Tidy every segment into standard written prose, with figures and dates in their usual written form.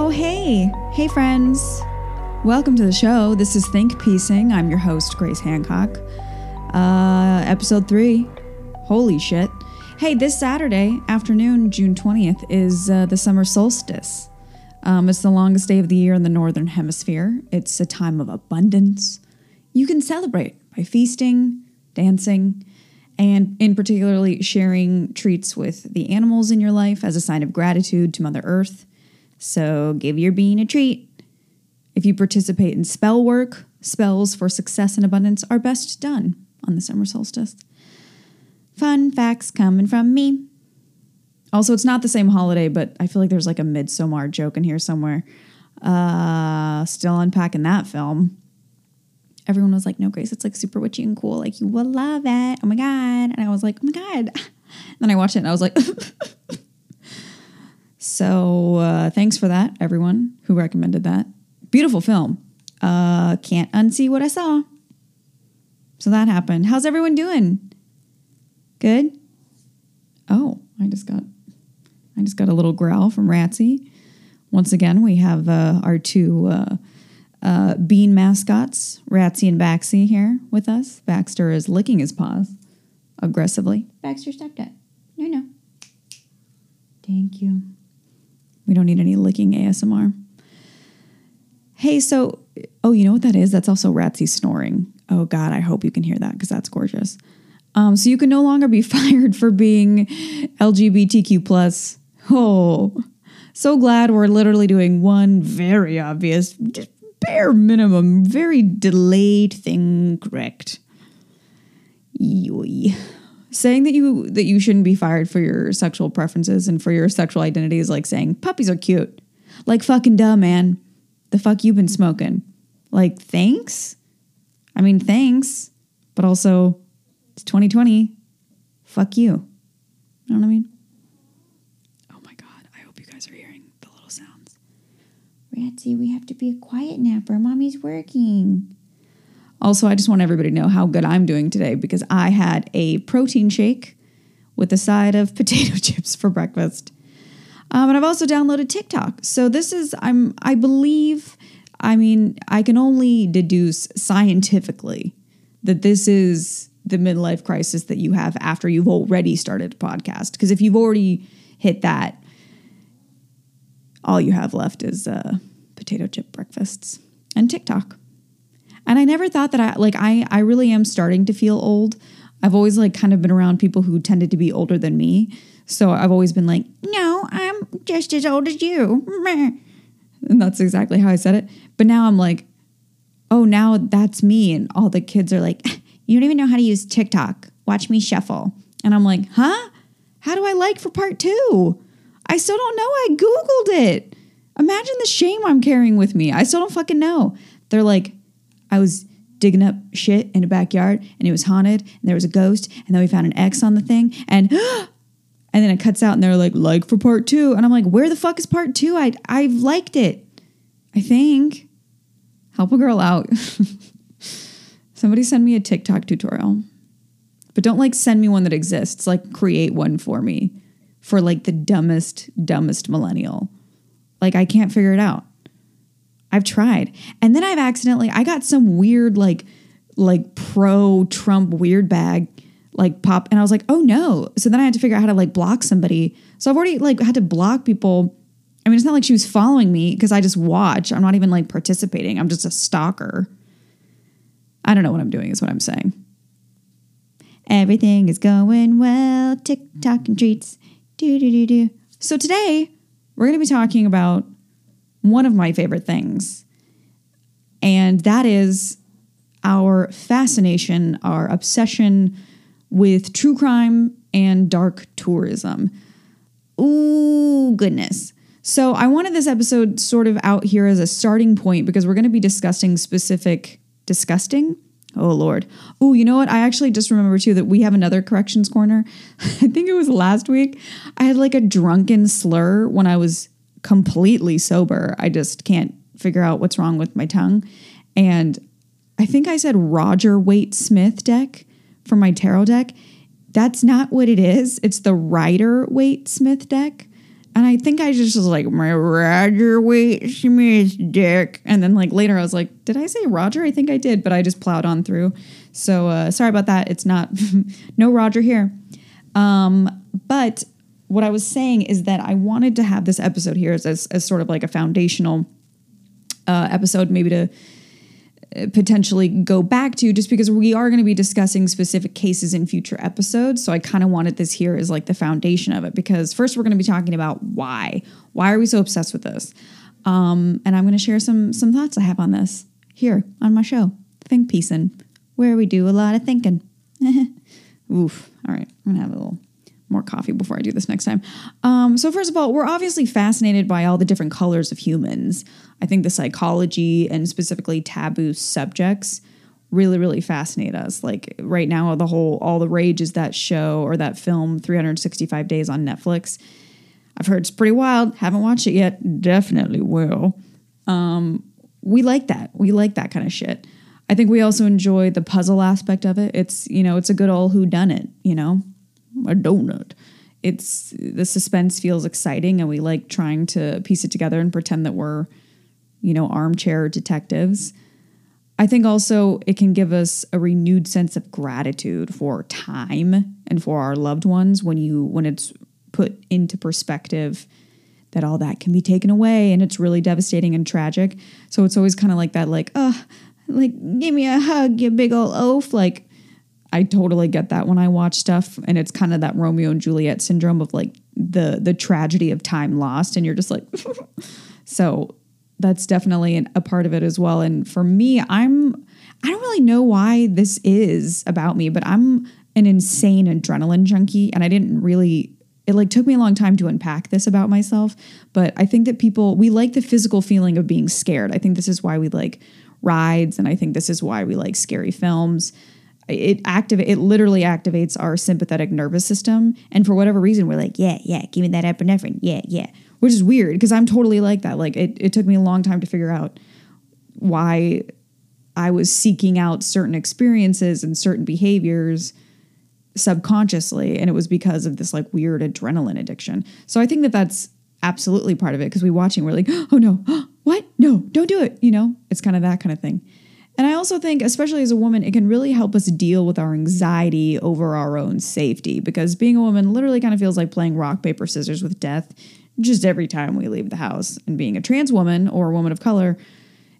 Oh, hey. Hey, friends. Welcome to the show. This is Think Piecing. I'm your host, Grace Hancock. Episode 3. Holy shit. Hey, this Saturday afternoon, June 20th, is the summer solstice. It's the longest day of the year in the Northern Hemisphere. It's a time of abundance. You can celebrate by feasting, dancing, and in particularly sharing treats with the animals in your life as a sign of gratitude to Mother Earth. So give your bean a treat. If you participate in spell work, spells for success and abundance are best done on the summer solstice. Fun facts coming from me. Also, it's not the same holiday, but I feel like there's like a Midsommar joke in here somewhere. Still unpacking that film. Everyone was like, no, Grace, it's like super witchy and cool. Like, you will love it. Oh, my God. And I was like, oh, my God. And then I watched it and I was like. So thanks for that, everyone who recommended that. Beautiful film. Can't unsee what I saw. So that happened. How's everyone doing? Good? Oh, I just got a little growl from Ratsy. Once again, we have our two bean mascots, Ratsy and Baxi, here with us. Baxter is licking his paws aggressively. Baxter, stop that. No. Thank you. We don't need any licking ASMR. Hey, so, oh, you know what that is? That's also Ratsy snoring. Oh, God, I hope you can hear that because that's gorgeous. So you can no longer be fired for being LGBTQ+. Oh, so glad we're literally doing one very obvious, just bare minimum, very delayed thing correct. Yoy. Saying that you shouldn't be fired for your sexual preferences and for your sexual identity is like saying puppies are cute. Like, fucking duh, man. The fuck you been smoking? Like, thanks? I mean, thanks. But also, it's 2020. Fuck you. You know what I mean? Oh, my God. I hope you guys are hearing the little sounds. Ratsy, we have to be a quiet napper. Mommy's working. Also, I just want everybody to know how good I'm doing today because I had a protein shake with a side of potato chips for breakfast. And I've also downloaded TikTok. So this is, I can only deduce scientifically that this is the midlife crisis that you have after you've already started a podcast. Because if you've already hit that, all you have left is potato chip breakfasts and TikTok. And I never thought that I really am starting to feel old. I've always like kind of been around people who tended to be older than me. So I've always been like, no, I'm just as old as you. And that's exactly how I said it. But now I'm like, oh, now that's me. And all the kids are like, you don't even know how to use TikTok. Watch me shuffle. And I'm like, huh? How do I like for part 2? I still don't know. I Googled it. Imagine the shame I'm carrying with me. I still don't fucking know. They're like, I was digging up shit in a backyard and it was haunted and there was a ghost and then we found an X on the thing and then it cuts out and they're like for part 2. And I'm like, where the fuck is part 2? I've liked it. I think. Help a girl out. Somebody send me a TikTok tutorial. But don't send me one that exists. Create one for me for the dumbest millennial. I can't figure it out. I've tried. And then I've accidentally, I got some weird like pro-Trump weird bag pop. And I was like, oh no. So then I had to figure out how to block somebody. So I've already had to block people. I mean, it's not like she was following me because I just watch. I'm not even participating. I'm just a stalker. I don't know what I'm doing is what I'm saying. Everything is going well. TikTok and treats. Do. So today we're going to be talking about one of my favorite things. And that is our fascination, our obsession with true crime and dark tourism. Ooh, goodness. So I wanted this episode sort of out here as a starting point because we're going to be discussing specific... Disgusting? Oh, Lord. Oh, you know what? I actually just remember, too, that we have another corrections corner. I think it was last week. I had a drunken slur when I was completely sober. I just can't figure out what's wrong with my tongue. And I think I said Rider Waite Smith deck for my tarot deck. That's not what it is. It's the Rider Waite Smith deck. And I think I just was like, my Rider Waite Smith dick. And then like later I was like, did I say Roger? I think I did, but I just plowed on through. So sorry about that. It's not, no Roger here. But what I was saying is that I wanted to have this episode here as sort of like a foundational episode, maybe to potentially go back to, just because we are going to be discussing specific cases in future episodes. So I kind of wanted this here as like the foundation of it, because first we're going to be talking about why are we so obsessed with this? And I'm going to share some thoughts I have on this here on my show, Think Piecing, where we do a lot of thinking. Oof. All right. I'm going to have a little more coffee before I do this next time. So first of all, we're obviously fascinated by all the different colors of humans. I think the psychology and specifically taboo subjects really, really fascinate us. Like right now, all the rage is that show or that film, 365 Days on Netflix. I've heard it's pretty wild. Haven't watched it yet. Definitely will. We like that. We like that kind of shit. I think we also enjoy the puzzle aspect of it. It's a good old whodunit, a donut. It's the suspense feels exciting, and we like trying to piece it together and pretend that we're, armchair detectives. I think also it can give us a renewed sense of gratitude for time and for our loved ones when it's put into perspective that all that can be taken away and it's really devastating and tragic. So it's always kind of like that, give me a hug, you big old oaf. Like, I totally get that when I watch stuff, and it's kind of that Romeo and Juliet syndrome of like the tragedy of time lost, and you're just like, so that's definitely a part of it as well. And for me, I don't really know why this is about me, but I'm an insane adrenaline junkie, and I didn't really, it like took me a long time to unpack this about myself, but I think that we like the physical feeling of being scared. I think this is why we like rides, and I think this is why we like scary films. It literally activates our sympathetic nervous system. And for whatever reason, we're like, yeah, give me that epinephrine. Yeah. Which is weird because I'm totally like that. Like it took me a long time to figure out why I was seeking out certain experiences and certain behaviors subconsciously. And it was because of this like weird adrenaline addiction. So I think that that's absolutely part of it, because we're like, oh no, what? No, don't do it. It's kind of that kind of thing. And I also think, especially as a woman, it can really help us deal with our anxiety over our own safety, because being a woman literally kind of feels like playing rock, paper, scissors with death just every time we leave the house. And being a trans woman or a woman of color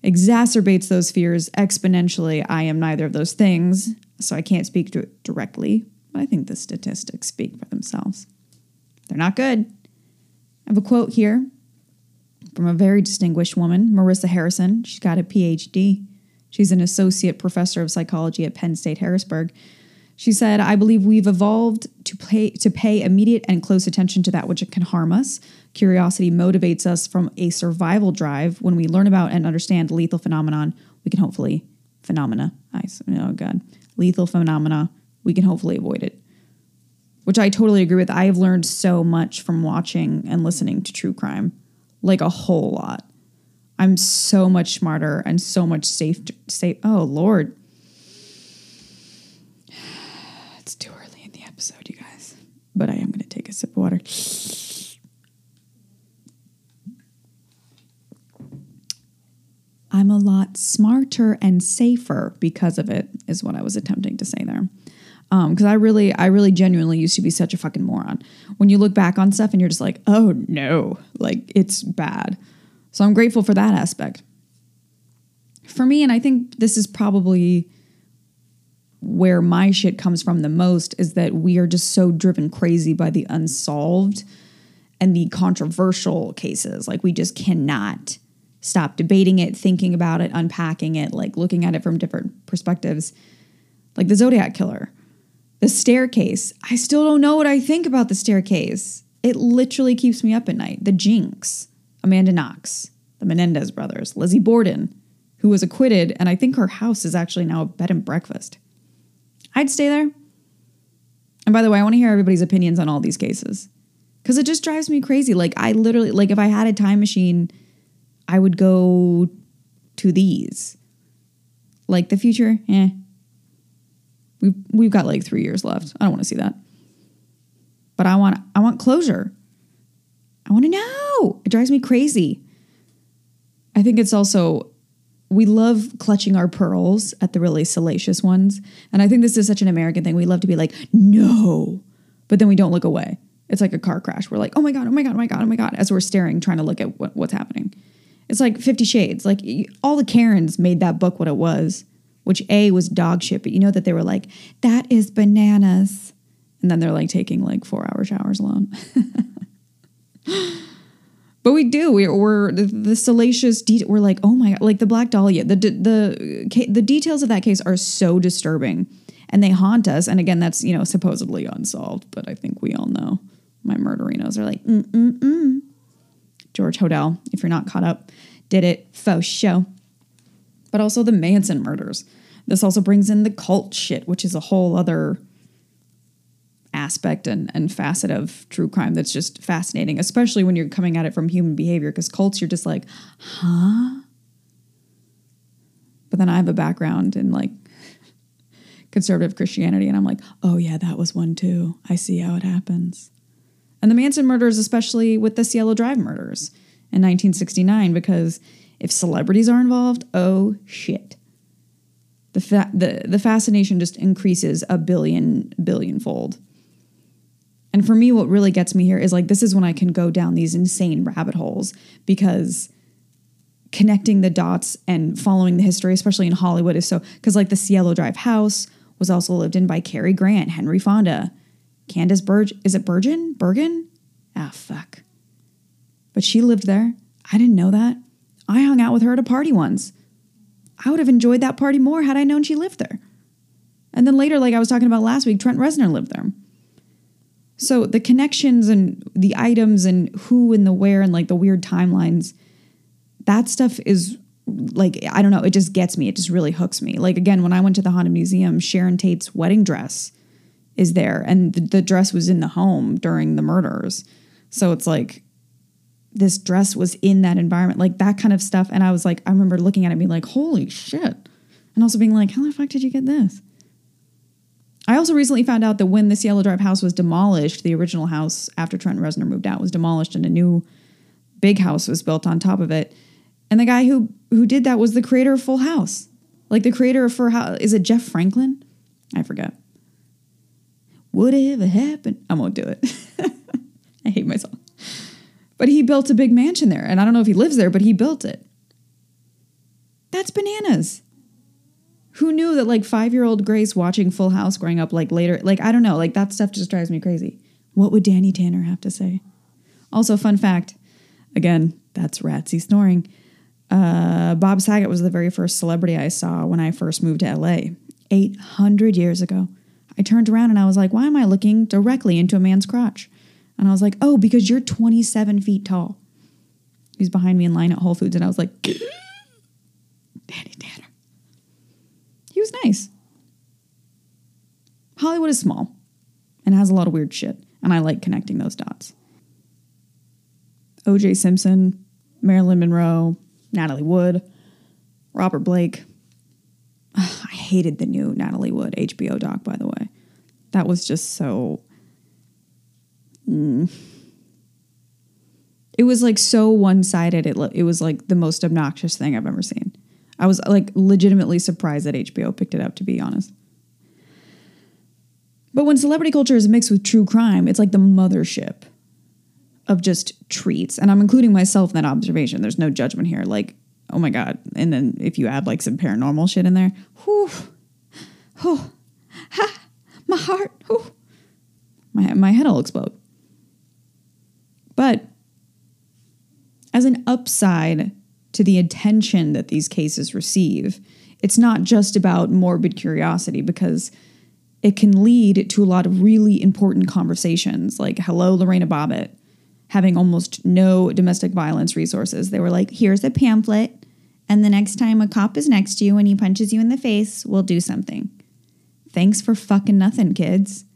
exacerbates those fears exponentially. I am neither of those things, so I can't speak to it directly, but I think the statistics speak for themselves. They're not good. I have a quote here from a very distinguished woman, Marissa Harrison. She's got a PhD. She's an associate professor of psychology at Penn State Harrisburg. She said, "I believe we've evolved to pay immediate and close attention to that which can harm us. Curiosity motivates us from a survival drive. When we learn about and understand lethal phenomena, we can hopefully avoid it." Which I totally agree with. I have learned so much from watching and listening to true crime, like a whole lot. I'm so much smarter and so much safe. Oh, Lord. It's too early in the episode, you guys. But I am going to take a sip of water. I'm a lot smarter and safer because of it, is what I was attempting to say there. Because I really genuinely used to be such a fucking moron. When you look back on stuff and you're just like, oh, no, like it's bad. So I'm grateful for that aspect. For me, and I think this is probably where my shit comes from the most, is that we are just so driven crazy by the unsolved and the controversial cases. Like we just cannot stop debating it, thinking about it, unpacking it, like looking at it from different perspectives. Like the Zodiac Killer, the staircase. I still don't know what I think about the staircase. It literally keeps me up at night. The Jinx. Amanda Knox, the Menendez brothers, Lizzie Borden, who was acquitted, and I think her house is actually now a bed and breakfast. I'd stay there. And by the way, I want to hear everybody's opinions on all these cases, because it just drives me crazy. Like I literally, like if I had a time machine, I would go to these. Like the future, We've got like 3 years left. I don't want to see that. But I want closure. I want to know. It drives me crazy. I think it's also, we love clutching our pearls at the really salacious ones. And I think this is such an American thing. We love to be like, no, but then we don't look away. It's like a car crash. We're like, oh my God, oh my God, oh my God, oh my God, as we're staring, trying to look at what's happening. It's like 50 Shades. Like all the Karens made that book what it was, which A, was dog shit, but you know that they were like, that is bananas. And then they're like taking like 4-hour showers alone. But we do. We're the salacious detail. We're like, oh my God, like the Black Dahlia. The details of that case are so disturbing, and they haunt us. And again, that's, you know, supposedly unsolved, but I think we all know. My murderinos are like, George Hodel, if you're not caught up, did it faux show. But also the Manson murders. This also brings in the cult shit, which is a whole other aspect and facet of true crime that's just fascinating, especially when you're coming at it from human behavior, because cults, you're just like, huh? But then I have a background in like conservative Christianity, and I'm like, oh yeah, that was one too. I see how it happens. And the Manson murders, especially with the Cielo Drive murders in 1969, because if celebrities are involved, oh shit. The fascination just increases a billion fold. And for me, what really gets me here is like, this is when I can go down these insane rabbit holes, because connecting the dots and following the history, especially in Hollywood, is so, because like the Cielo Drive house was also lived in by Cary Grant, Henry Fonda, Candace Bergen. Is it Bergen? Bergen? Ah, fuck. But she lived there. I didn't know that. I hung out with her at a party once. I would have enjoyed that party more had I known she lived there. And then later, like I was talking about last week, Trent Reznor lived there. So the connections and the items and who and the where and like the weird timelines, that stuff is like, I don't know, it just gets me. It just really hooks me. Like, again, when I went to the Haunted Museum, Sharon Tate's wedding dress is there, and the dress was in the home during the murders. So it's like, this dress was in that environment, like that kind of stuff. And I was like, I remember looking at it and being like, holy shit. And also being like, how the fuck did you get this? I also recently found out that when the Cielo Drive house was demolished, the original house after Trent Reznor moved out was demolished and a new big house was built on top of it. And the guy who did that was the creator of Full House. Like the creator of Full House, is it Jeff Franklin? I forget. Whatever happened? I won't do it. I hate myself. But he built a big mansion there. And I don't know if he lives there, but he built it. That's bananas. Who knew that like 5-year-old Grace watching Full House growing up, like later, like, I don't know, like that stuff just drives me crazy. What would Danny Tanner have to say? Also, fun fact, again, that's Ratsy snoring. Bob Saget was the very first celebrity I saw when I first moved to LA 800 years ago. I turned around and I was like, why am I looking directly into a man's crotch? And I was like, oh, because you're 27 feet tall. He was behind me in line at Whole Foods, and I was like, Danny Tanner. He was nice. Hollywood is small and has a lot of weird shit, and I like connecting those dots. O.J. Simpson, Marilyn Monroe, Natalie Wood, Robert Blake. Ugh, I hated the new Natalie Wood HBO doc, by the way. That was just so... It was like so one-sided. It was like the most obnoxious thing I've ever seen. I was like legitimately surprised that HBO picked it up, to be honest. But when celebrity culture is mixed with true crime, it's like the mothership of just treats. And I'm including myself in that observation. There's no judgment here. Like, oh my God. And then if you add like some paranormal shit in there, whew, whew, ha, my heart, whew, my head will explode. But as an upside to the attention that these cases receive, it's not just about morbid curiosity, because it can lead to a lot of really important conversations. Like, hello, Lorena Bobbitt, having almost no domestic violence resources. They were like, here's a pamphlet, and the next time a cop is next to you and he punches you in the face, we'll do something. Thanks for fucking nothing, kids.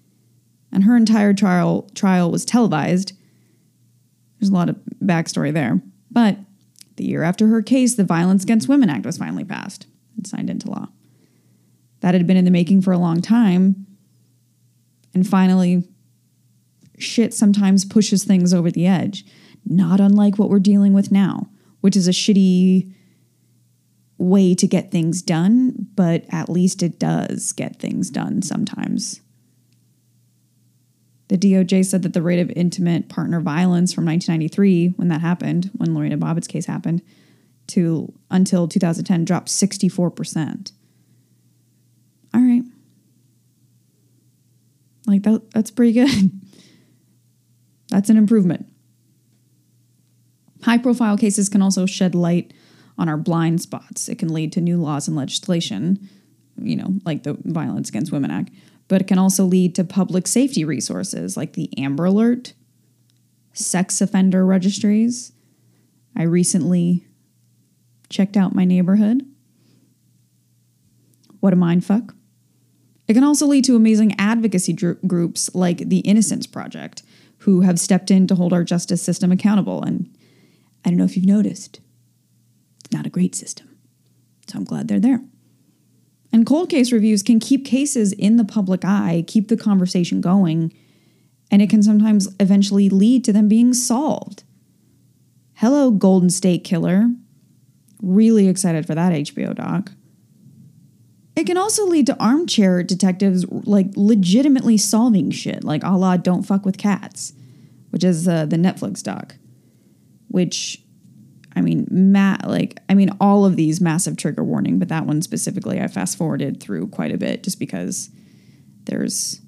And her entire trial was televised. There's a lot of backstory there. But the year after her case, the Violence Against Women Act was finally passed and signed into law. That had been in the making for a long time. And finally, shit sometimes pushes things over the edge. not unlike what we're dealing with now, which is a shitty way to get things done, but at least it does get things done sometimes. The DOJ said that the rate of intimate partner violence from 1993, when that happened, when Lorena Bobbitt's case happened, to until 2010 dropped 64%. All right. Like, that's pretty good. That's an improvement. High-profile cases can also shed light on our blind spots. It can lead to new laws and legislation, you know, like the Violence Against Women Act, but it can also lead to public safety resources like the Amber Alert, sex offender registries. I recently checked out my neighborhood. What a mindfuck. It can also lead to amazing advocacy groups like the Innocence Project, who have stepped in to hold our justice system accountable. And I don't know if you've noticed, it's not a great system. So I'm glad they're there. And cold case reviews can keep cases in the public eye, keep the conversation going, and it can sometimes eventually lead to them being solved. Hello, Golden State Killer. Really excited for that HBO doc. It can also lead to armchair detectives, like, legitimately solving shit, like a la Don't Fuck With Cats, which is the Netflix doc, which, I mean, all of these massive trigger warning, but that one specifically I fast-forwarded through quite a bit just because there's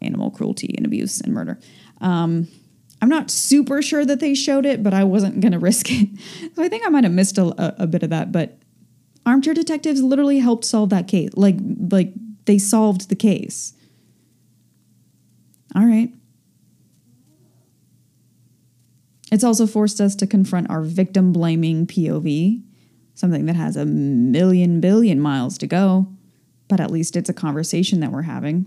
animal cruelty and abuse and murder. I'm not super sure that they showed it, but I wasn't going to risk it. So I think I might have missed a bit of that, but armchair detectives literally helped solve that case. Like they solved the case. All right. It's also forced us to confront our victim-blaming POV, something that has a million billion miles to go, but at least it's a conversation that we're having.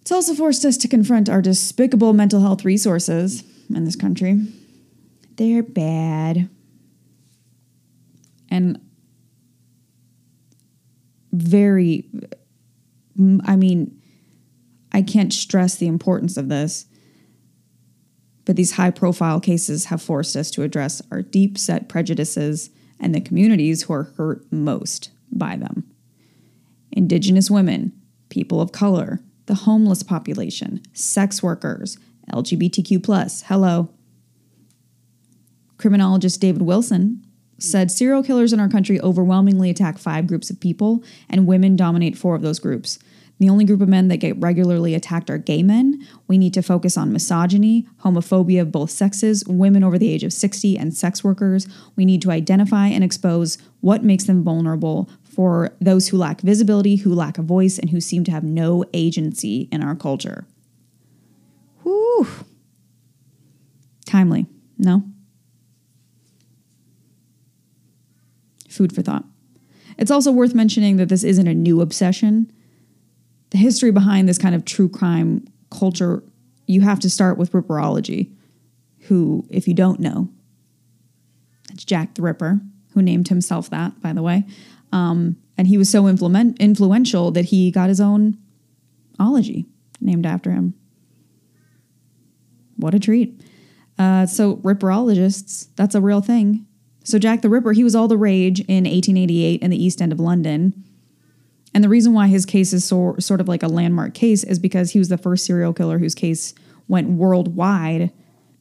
It's also forced us to confront our despicable mental health resources in this country. They're bad. And I can't stress the importance of this, but these high-profile cases have forced us to address our deep-set prejudices and the communities who are hurt most by them. Indigenous women, people of color, the homeless population, sex workers, LGBTQ+, hello. Criminologist David Wilson said serial killers in our country overwhelmingly attack 5 groups of people, and women dominate 4 of those groups. The only group of men that get regularly attacked are gay men. We need to focus on misogyny, homophobia of both sexes, women over the age of 60, and sex workers. We need to identify and expose what makes them vulnerable for those who lack visibility, who lack a voice, and who seem to have no agency in our culture. Whew. Timely, no? Food for thought. It's also worth mentioning that this isn't a new obsession. The history behind this kind of true crime culture, you have to start with Ripperology, who, if you don't know, it's Jack the Ripper, who named himself that, by the way. And he was so influential that he got his own ology named after him. What a treat. So Ripperologists, that's a real thing. So Jack the Ripper, he was all the rage in 1888 in the East End of London. And the reason why his case is sort of like a landmark case is because he was the first serial killer whose case went worldwide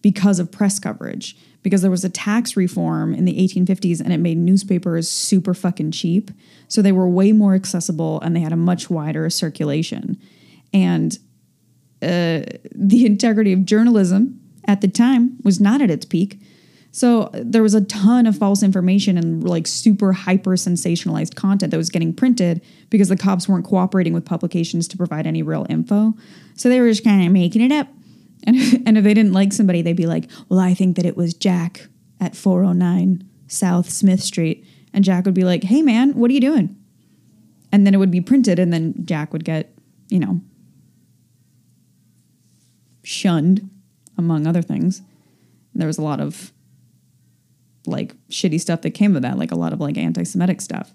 because of press coverage. Because there was a tax reform in the 1850s and it made newspapers super fucking cheap. So they were way more accessible and they had a much wider circulation. And the integrity of journalism at the time was not at its peak. So there was a ton of false information and like super hyper sensationalized content that was getting printed because the cops weren't cooperating with publications to provide any real info. So they were just kind of making it up. And if they didn't like somebody, they'd be like, well, I think that it was Jack at 409 South Smith Street. And Jack would be like, hey, man, what are you doing? And then it would be printed and then Jack would get, you know, shunned, among other things. And there was a lot of like shitty stuff that came of that, like a lot of like anti-Semitic stuff.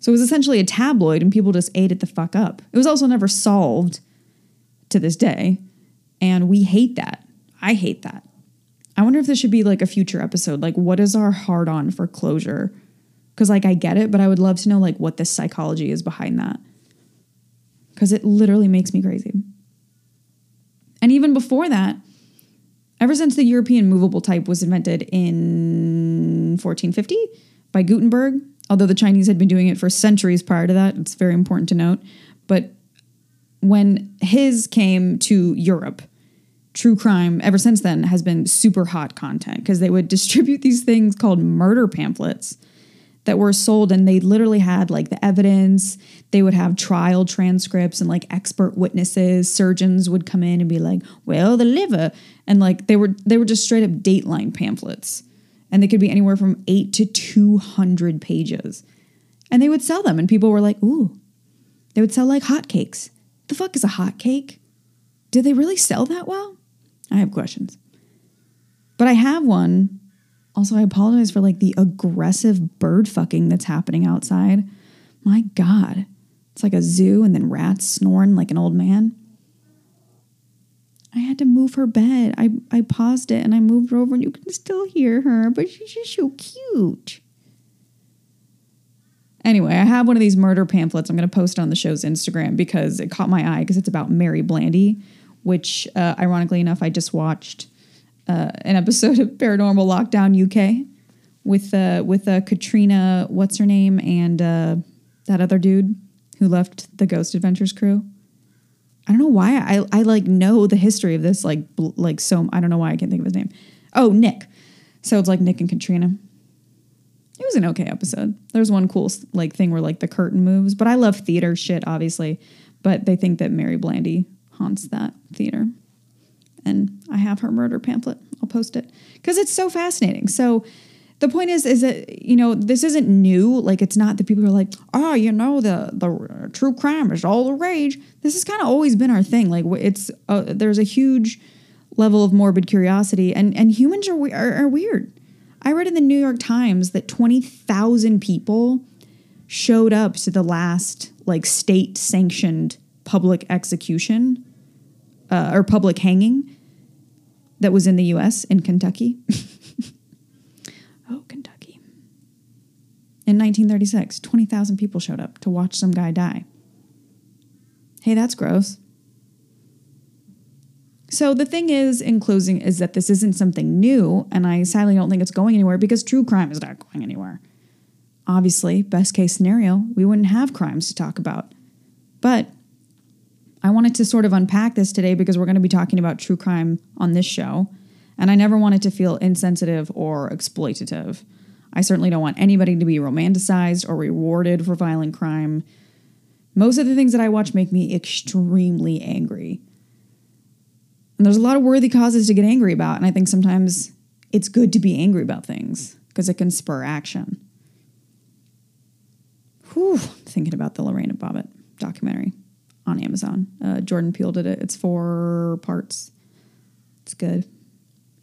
So it was essentially a tabloid and people just ate it the fuck up. It was also never solved to this day. And we hate that. I hate that. I wonder if this should be like a future episode. Like, what is our hard on for closure? Because like I get it, but I would love to know like what this psychology is behind that. Because it literally makes me crazy. And even before that, ever since the European movable type was invented in 1450 by Gutenberg, although the Chinese had been doing it for centuries prior to that, it's very important to note. But when his came to Europe, true crime ever since then has been super hot content because they would distribute these things called murder pamphlets that were sold, and they literally had like the evidence. They would have trial transcripts and like expert witnesses. Surgeons would come in and be like, well, the liver. And like they were just straight up Dateline pamphlets. And they could be anywhere from 8 to 200 pages. And they would sell them. And people were like, ooh, they would sell like hotcakes. The fuck is a hotcake? Do they really sell that well? I have questions. But I have one. Also, I apologize for like the aggressive bird fucking that's happening outside. My God. It's like a zoo and then rats snoring like an old man. I had to move her bed. I paused it and I moved her over and you can still hear her, but she's just so cute. Anyway, I have one of these murder pamphlets. I'm going to post it on the show's Instagram because it caught my eye because it's about Mary Blandy, which ironically enough, I just watched an episode of Paranormal Lockdown UK with Katrina, what's her name, and that other dude who left the Ghost Adventures crew. I don't know why I like know the history of this like so I don't know why I can't think of his name. Oh, Nick. So it's like Nick and Katrina. It was an okay episode. There's one cool like thing where like the curtain moves, but I love theater shit obviously, but they think that Mary Blandy haunts that theater. And I have her murder pamphlet. I'll post it because it's so fascinating. So the point is that, you know, this isn't new. Like, it's not that people are like, oh, you know, the true crime is all the rage. This has kind of always been our thing. Like, it's there's a huge level of morbid curiosity. And humans are weird. I read in the New York Times that 20,000 people showed up to the last, like, state-sanctioned public execution or public hanging that was in the U.S. in Kentucky. Oh, Kentucky. In 1936, 20,000 people showed up to watch some guy die. Hey, that's gross. So the thing is, in closing, is that this isn't something new, and I sadly don't think it's going anywhere because true crime is not going anywhere. Obviously, best case scenario, we wouldn't have crimes to talk about. But I wanted to sort of unpack this today because we're going to be talking about true crime on this show. And I never want it to feel insensitive or exploitative. I certainly don't want anybody to be romanticized or rewarded for violent crime. Most of the things that I watch make me extremely angry. And there's a lot of worthy causes to get angry about. And I think sometimes it's good to be angry about things because it can spur action. Whew, thinking about the Lorena Bobbitt documentary on Amazon. Jordan Peele did it. It's 4 parts. It's good.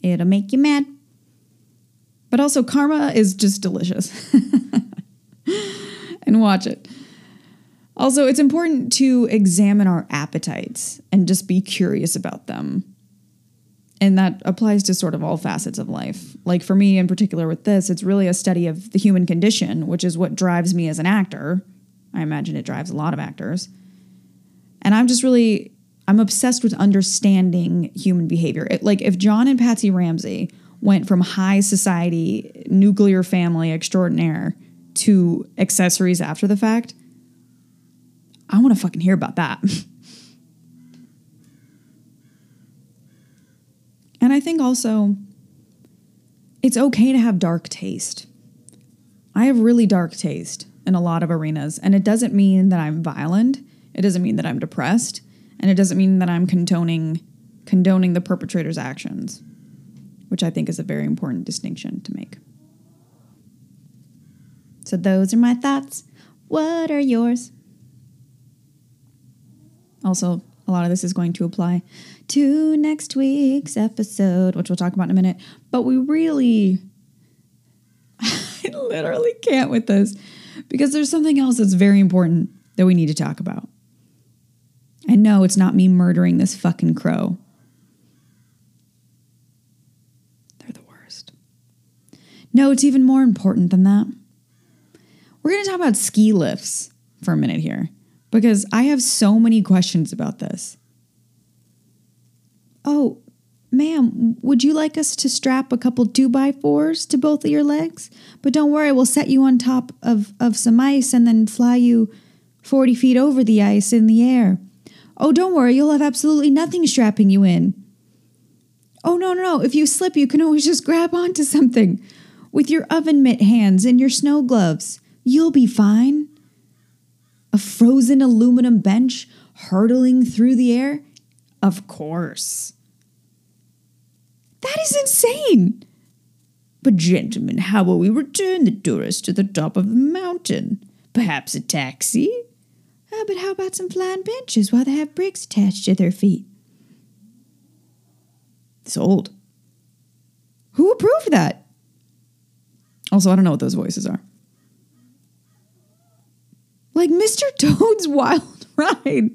It'll make you mad. But also karma is just delicious. And watch it. Also, it's important to examine our appetites and just be curious about them. And that applies to sort of all facets of life. Like for me in particular with this, it's really a study of the human condition, which is what drives me as an actor. I imagine it drives a lot of actors. And I'm obsessed with understanding human behavior. Like if John and Patsy Ramsey went from high society, nuclear family extraordinaire to accessories after the fact, I want to fucking hear about that. And I think also it's okay to have dark taste. I have really dark taste in a lot of arenas, and it doesn't mean that I'm violent. It doesn't mean that I'm depressed. And it doesn't mean that I'm condoning the perpetrator's actions, which I think is a very important distinction to make. So those are my thoughts. What are yours? Also, a lot of this is going to apply to next week's episode, which we'll talk about in a minute. But we really, I literally can't with this because there's something else that's very important that we need to talk about. And no, it's not me murdering this fucking crow. No, it's even more important than that. We're going to talk about ski lifts for a minute here, because I have so many questions about this. Oh, ma'am, would you like us to strap a couple 2x4s to both of your legs? But don't worry, we'll set you on top of some ice and then fly you 40 feet over the ice in the air. Oh, don't worry, you'll have absolutely nothing strapping you in. Oh, no, if you slip, you can always just grab onto something with your oven mitt hands and your snow gloves. You'll be fine. A frozen aluminum bench hurtling through the air? Of course. That is insane. But gentlemen, how will we return the tourist to the top of the mountain? Perhaps a taxi? But how about some flying benches while they have bricks attached to their feet? Sold. Who approved that? Also, I don't know what those voices are. Like, Mr. Toad's Wild Ride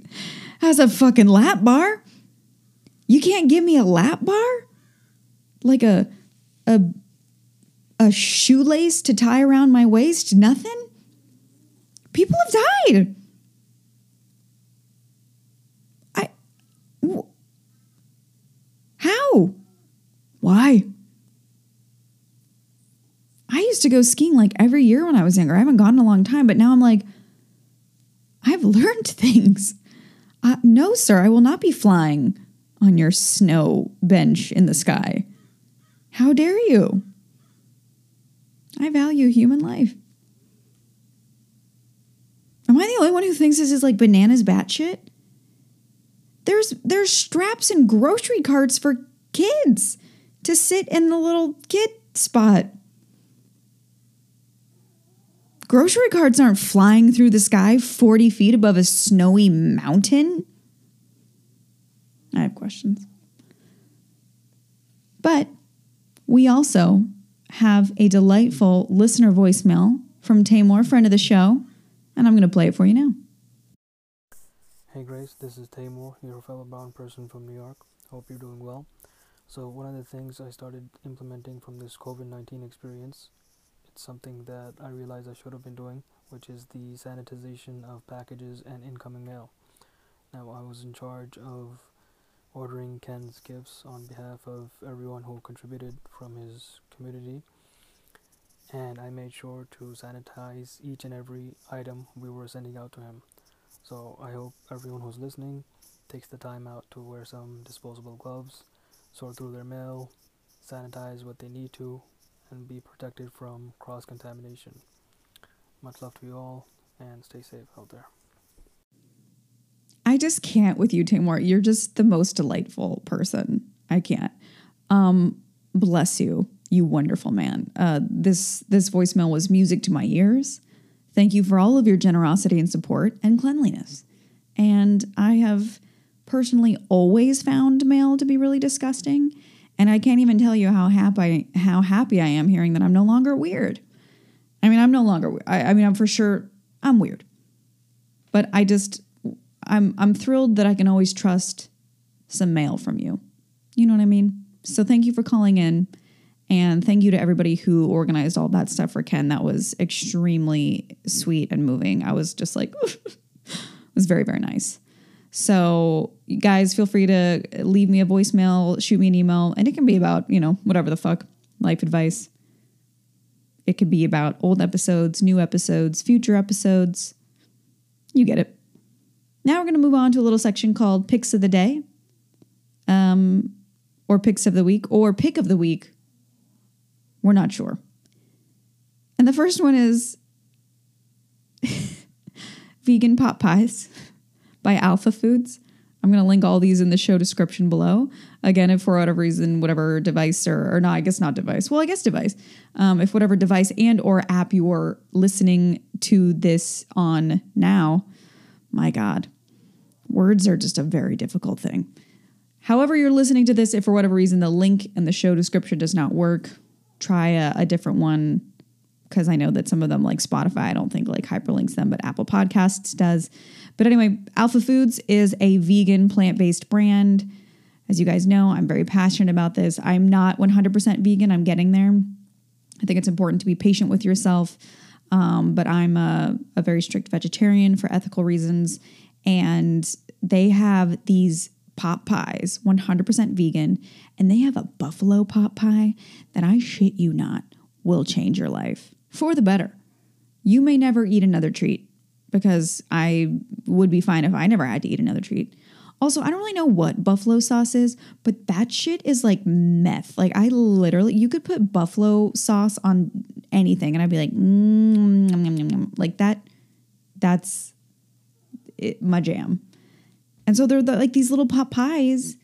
has a fucking lap bar. You can't give me a lap bar? Like a shoelace to tie around my waist? Nothing? People have died. How? Why? I used to go skiing like every year when I was younger. I haven't gone in a long time, but now I'm like, I've learned things. No, sir, I will not be flying on your snow bench in the sky. How dare you? I value human life. Am I the only one who thinks this is like bananas batshit? There's straps and grocery carts for kids to sit in the little kid spot. Grocery carts aren't flying through the sky 40 feet above a snowy mountain. I have questions. But we also have a delightful listener voicemail from Tamor, friend of the show, and I'm going to play it for you now. Hey Grace, this is Tamor, your fellow brown person from New York. Hope you're doing well. So one of the things I started implementing from this COVID-19 experience, it's something that I realized I should have been doing, which is the sanitization of packages and incoming mail. Now, I was in charge of ordering Ken's gifts on behalf of everyone who contributed from his community, and I made sure to sanitize each and every item we were sending out to him. So I hope everyone who's listening takes the time out to wear some disposable gloves, sort through their mail, sanitize what they need to, and be protected from cross-contamination. Much love to you all, and stay safe out there. I just can't with you, Tamor. You're just the most delightful person. I can't. Bless you, you wonderful man. This voicemail was music to my ears. Thank you for all of your generosity and support and cleanliness. And I have personally always found mail to be really disgusting. And I can't even tell you how happy I am hearing that I'm no longer weird. I mean, I'm weird. But I'm thrilled that I can always trust some mail from you. You know what I mean? So thank you for calling in. And thank you to everybody who organized all that stuff for Ken. That was extremely sweet and moving. I was just like, it was very, very nice. So you guys, feel free to leave me a voicemail, shoot me an email, and it can be about, whatever the fuck, life advice. It could be about old episodes, new episodes, future episodes. You get it. Now we're going to move on to a little section called Picks of the Day, or Picks of the Week, or Pick of the Week. We're not sure. And the first one is Vegan Pot Pies by Alpha Foods. I'm going to link all these in the show description below. Again, if for whatever reason, whatever device or no, I guess not device. Well, I guess device. If whatever device and or app you are listening to this on now, my God, words are just a very difficult thing. However you're listening to this, if for whatever reason the link in the show description does not work, try a different one, because I know that some of them, like Spotify, I don't think like hyperlinks them, but Apple Podcasts does. But anyway, Alpha Foods is a vegan plant-based brand. As you guys know, I'm very passionate about this. I'm not 100% vegan. I'm getting there. I think it's important to be patient with yourself. But I'm a very strict vegetarian for ethical reasons. And they have these pot pies, 100% vegan. And they have a buffalo pot pie that, I shit you not, will change your life for the better. You may never eat another treat, because I would be fine if I never had to eat another treat. Also, I don't really know what buffalo sauce is, but that shit is like meth. Like, I literally, you could put buffalo sauce on anything and I'd be like, nom, nom, nom, nom. Like that's it, my jam. And so they're like these little pot pies,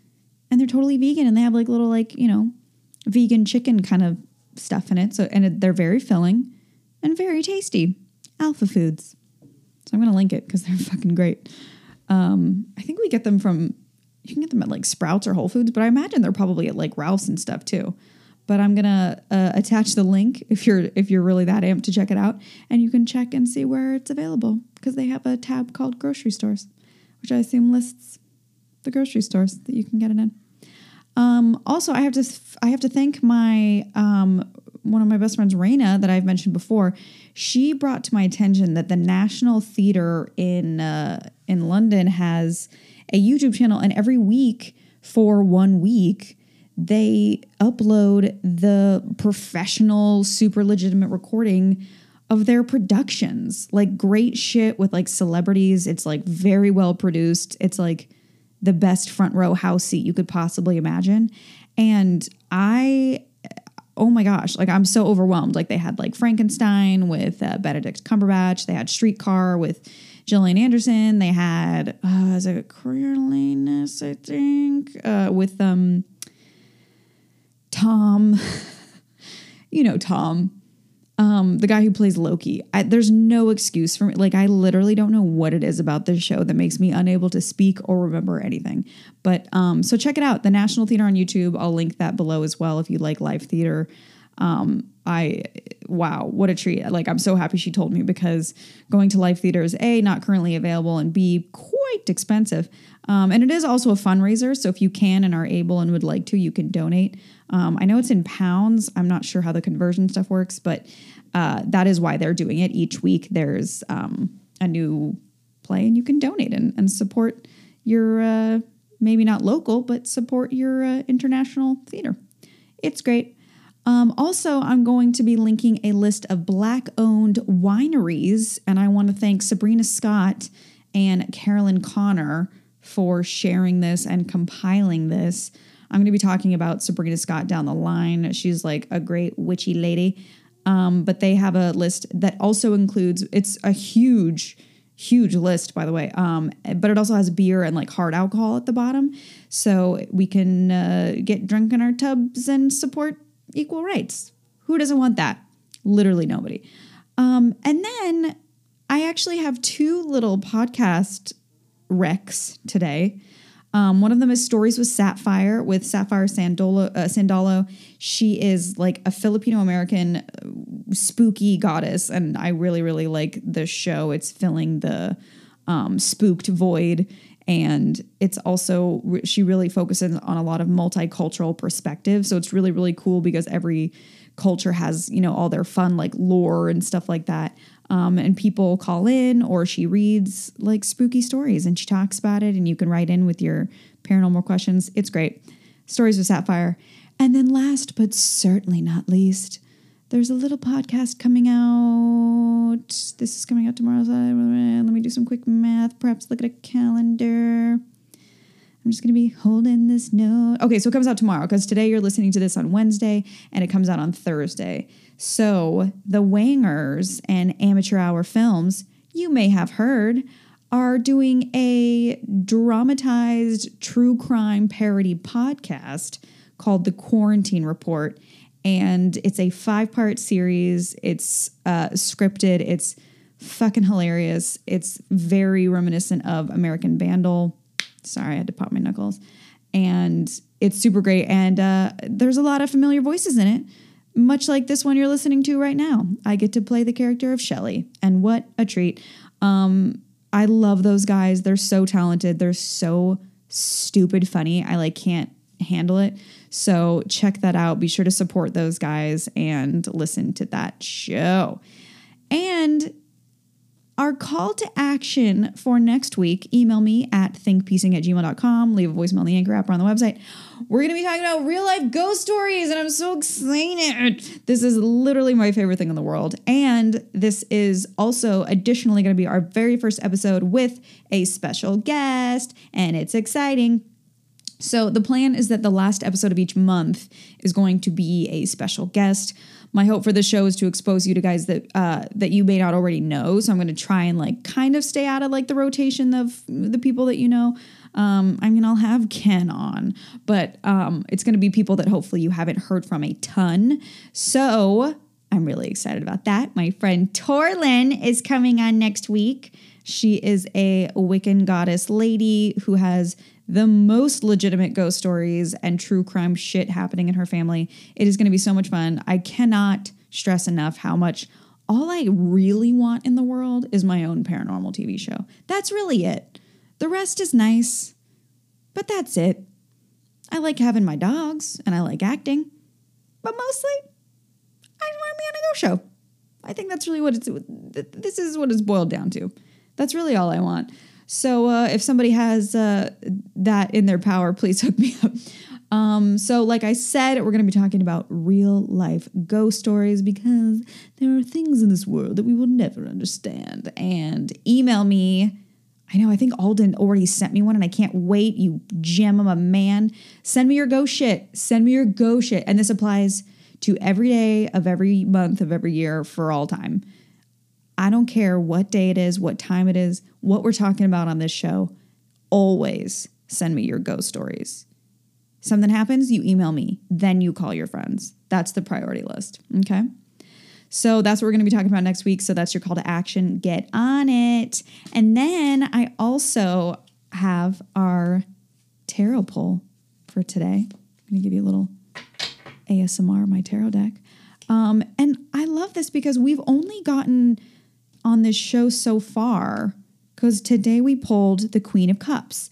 and they're totally vegan, and they have like little, like, you know, vegan chicken kind of stuff in it. So, and they're very filling and very tasty. Alpha Foods. So I'm going to link it because they're fucking great. I think we get them from, you can get them at like Sprouts or Whole Foods, but I imagine they're probably at like Ralph's and stuff too. But I'm going to attach the link if you're really that amped to check it out, and you can check and see where it's available, because they have a tab called grocery stores, which I assume lists the grocery stores that you can get it in. Also, I have to thank my, one of my best friends, Raina, that I've mentioned before. She brought to my attention that the National Theater in London has a YouTube channel, and every week for 1 week, they upload the professional, super legitimate recording of their productions. Like, great shit with like celebrities. It's like very well produced. It's like the best front row house seat you could possibly imagine. And oh my gosh, like, I'm so overwhelmed. Like, they had like Frankenstein with Benedict Cumberbatch. They had Streetcar with Gillian Anderson. They had, is it Coriolanus, I think, with Tom. You know, Tom, the guy who plays Loki. There's no excuse for me. Like, I literally don't know what it is about this show that makes me unable to speak or remember anything. But so check it out. The National Theater on YouTube. I'll link that below as well if you like live theater. Wow, what a treat. Like, I'm so happy she told me, because going to live theater is A, not currently available, and B, quite expensive. And it is also a fundraiser. So if you can and are able and would like to, you can donate. I know it's in pounds. I'm not sure how the conversion stuff works, but that is why they're doing it. Each week there's a new play, and you can donate and support your, maybe not local, but support your international theater. It's great. Also, I'm going to be linking a list of Black-owned wineries, and I want to thank Sabrina Scott and Carolyn Connor for sharing this and compiling this. I'm going to be talking about Sabrina Scott down the line. She's like a great witchy lady. But they have a list that also includes, it's a huge, huge list, by the way. But it also has beer and like hard alcohol at the bottom. So we can get drunk in our tubs and support equal rights. Who doesn't want that? Literally nobody. And then I actually have two little podcast recs today. One of them is Stories with Sapphire Sandolo. She is like a Filipino-American spooky goddess, and I really, really like the show. It's filling the spooked void, and it's also, she really focuses on a lot of multicultural perspectives. So it's really, really cool, because every culture has, you know, all their fun like lore and stuff like that. And people call in, or she reads like spooky stories and she talks about it, and you can write in with your paranormal questions. It's great. Stories with Sapphire. And then last, but certainly not least, there's a little podcast coming out. This is coming out tomorrow. Let me do some quick math. Perhaps look at a calendar. I'm just going to be holding this note. Okay, so it comes out tomorrow, because today you're listening to this on Wednesday, and it comes out on Thursday. So the Wangers and Amateur Hour Films, you may have heard, are doing a dramatized true crime parody podcast called The Quarantine Report. And it's a 5-part series. It's scripted. It's fucking hilarious. It's very reminiscent of American Vandal. Sorry, I had to pop my knuckles. And it's super great. And there's a lot of familiar voices in it, much like this one you're listening to right now. I get to play the character of Shelly, and what a treat. I love those guys. They're so talented. They're so stupid funny. I like can't handle it. So check that out. Be sure to support those guys and listen to that show. And our call to action for next week, email me at thinkpiecing@gmail.com. Leave a voicemail in the Anchor app or on the website. We're going to be talking about real-life ghost stories, and I'm so excited. This is literally my favorite thing in the world. And this is also additionally going to be our very first episode with a special guest, and it's exciting. So the plan is that the last episode of each month is going to be a special guest. My hope for the show is to expose you to guys that you may not already know. So I'm going to try and kind of stay out of the rotation of the people that you know. I'll have Ken on, but it's going to be people that hopefully you haven't heard from a ton. So I'm really excited about that. My friend Torlin is coming on next week. She is a Wiccan goddess lady who has the most legitimate ghost stories and true crime shit happening in her family. It is going to be so much fun. I cannot stress enough how much all I really want in the world is my own paranormal TV show. That's really it. The rest is nice, but that's it. I like having my dogs and I like acting, but mostly I just want to be on a ghost show. I think that's really what this is what it's boiled down to. That's really all I want. So if somebody has that in their power, please hook me up. So like I said, we're going to be talking about real life ghost stories because there are things in this world that we will never understand. And email me. I know, I think Alden already sent me one and I can't wait. You gem of a man. Send me your ghost shit. Send me your ghost shit. And this applies to every day of every month of every year for all time. I don't care what day it is, what time it is, what we're talking about on this show. Always send me your ghost stories. Something happens, you email me, then you call your friends. That's the priority list, okay? So that's what we're going to be talking about next week. So that's your call to action. Get on it. And then I also have our tarot pull for today. I'm going to give you a little ASMR, my tarot deck. And I love this because we've only gotten on this show so far, because today we pulled the Queen of Cups.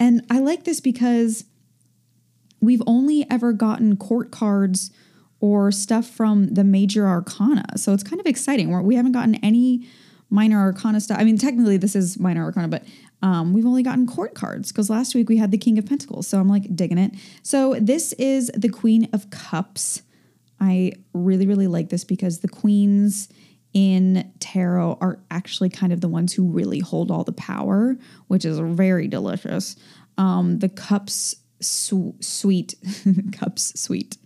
And I like this because we've only ever gotten court cards or stuff from the major arcana. So it's kind of exciting. We haven't gotten any minor arcana stuff. I mean, technically this is minor arcana, but we've only gotten court cards because last week we had the King of Pentacles. So I'm digging it. So this is the Queen of Cups. I really, really like this because the queens in tarot are actually kind of the ones who really hold all the power, which is very delicious. The cups sweet, cups sweet.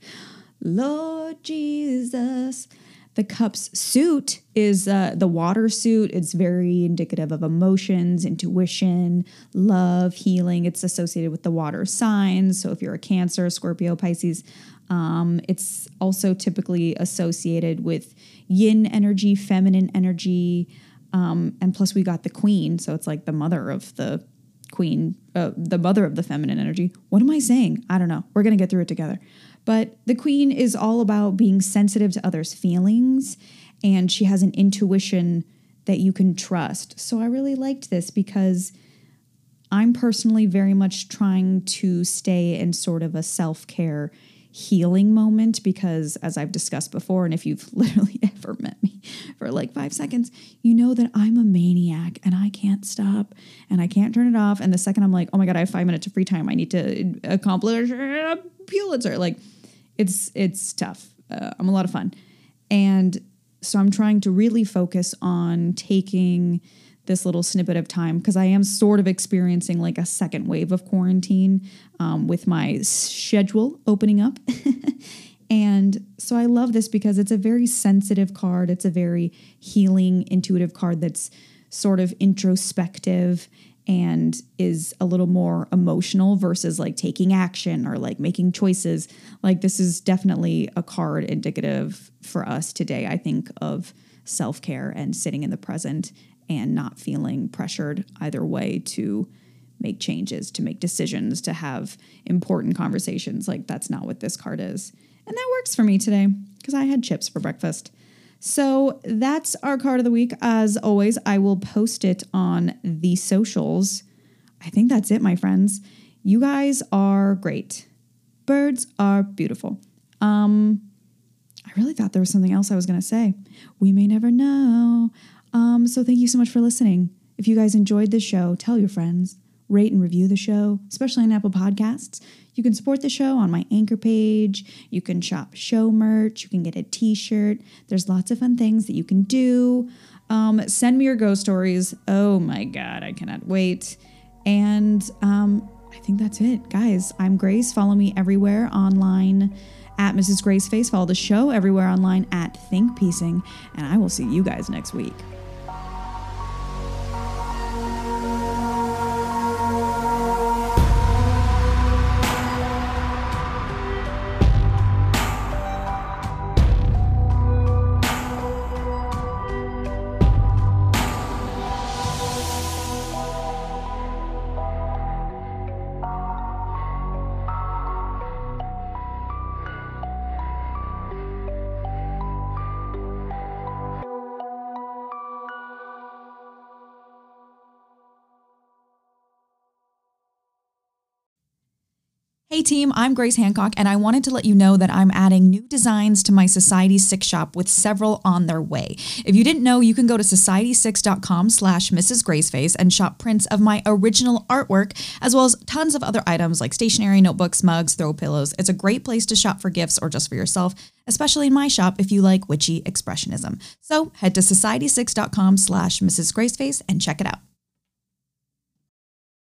Lord Jesus. The cups suit is the water suit. It's very indicative of emotions, intuition, love, healing. It's associated with the water signs. So if you're a Cancer, Scorpio, Pisces, it's also typically associated with yin energy, feminine energy. And plus we got the queen. So it's the mother of the queen, the mother of the feminine energy. What am I saying? I don't know. We're going to get through it together. But the queen is all about being sensitive to others' feelings. And she has an intuition that you can trust. So I really liked this because I'm personally very much trying to stay in sort of a self-care healing moment because, as I've discussed before, and if you've literally ever met me for 5 seconds, you know that I'm a maniac and I can't stop and I can't turn it off. And the second I'm oh my God, I have 5 minutes of free time. I need to accomplish a Pulitzer. It's tough. I'm a lot of fun. And so I'm trying to really focus on taking this little snippet of time because I am sort of experiencing a second wave of quarantine with my schedule opening up. And so I love this because it's a very sensitive card. It's a very healing, intuitive card that's sort of introspective and is a little more emotional versus taking action or making choices. This is definitely a card indicative for us today, I think, of self-care and sitting in the present and not feeling pressured either way to make changes, to make decisions, to have important conversations. That's not what this card is. And that works for me today because I had chips for breakfast. So that's our card of the week. As always, I will post it on the socials. I think that's it, my friends. You guys are great. Birds are beautiful. I really thought there was something else I was going to say. We may never know. So thank you so much for listening. If you guys enjoyed this show, tell your friends. Rate and review the show, especially on Apple Podcasts. You can support the show on my Anchor page. You can shop show merch. You can get a t-shirt. There's lots of fun things that you can do. Send me your ghost stories. Oh my God, I cannot wait. And I think that's it, guys. I'm Grace. Follow me everywhere online at Mrs. Grace Face. Follow the show everywhere online at Think Piecing. And I will see you guys next week. Hey team, I'm Grace Hancock, and I wanted to let you know that I'm adding new designs to my Society 6 shop with several on their way. If you didn't know, you can go to society6.com/MrsGraceface and shop prints of my original artwork, as well as tons of other items like stationery, notebooks, mugs, throw pillows. It's a great place to shop for gifts or just for yourself, especially in my shop if you like witchy expressionism. So head to society6.com/MrsGraceface and check it out.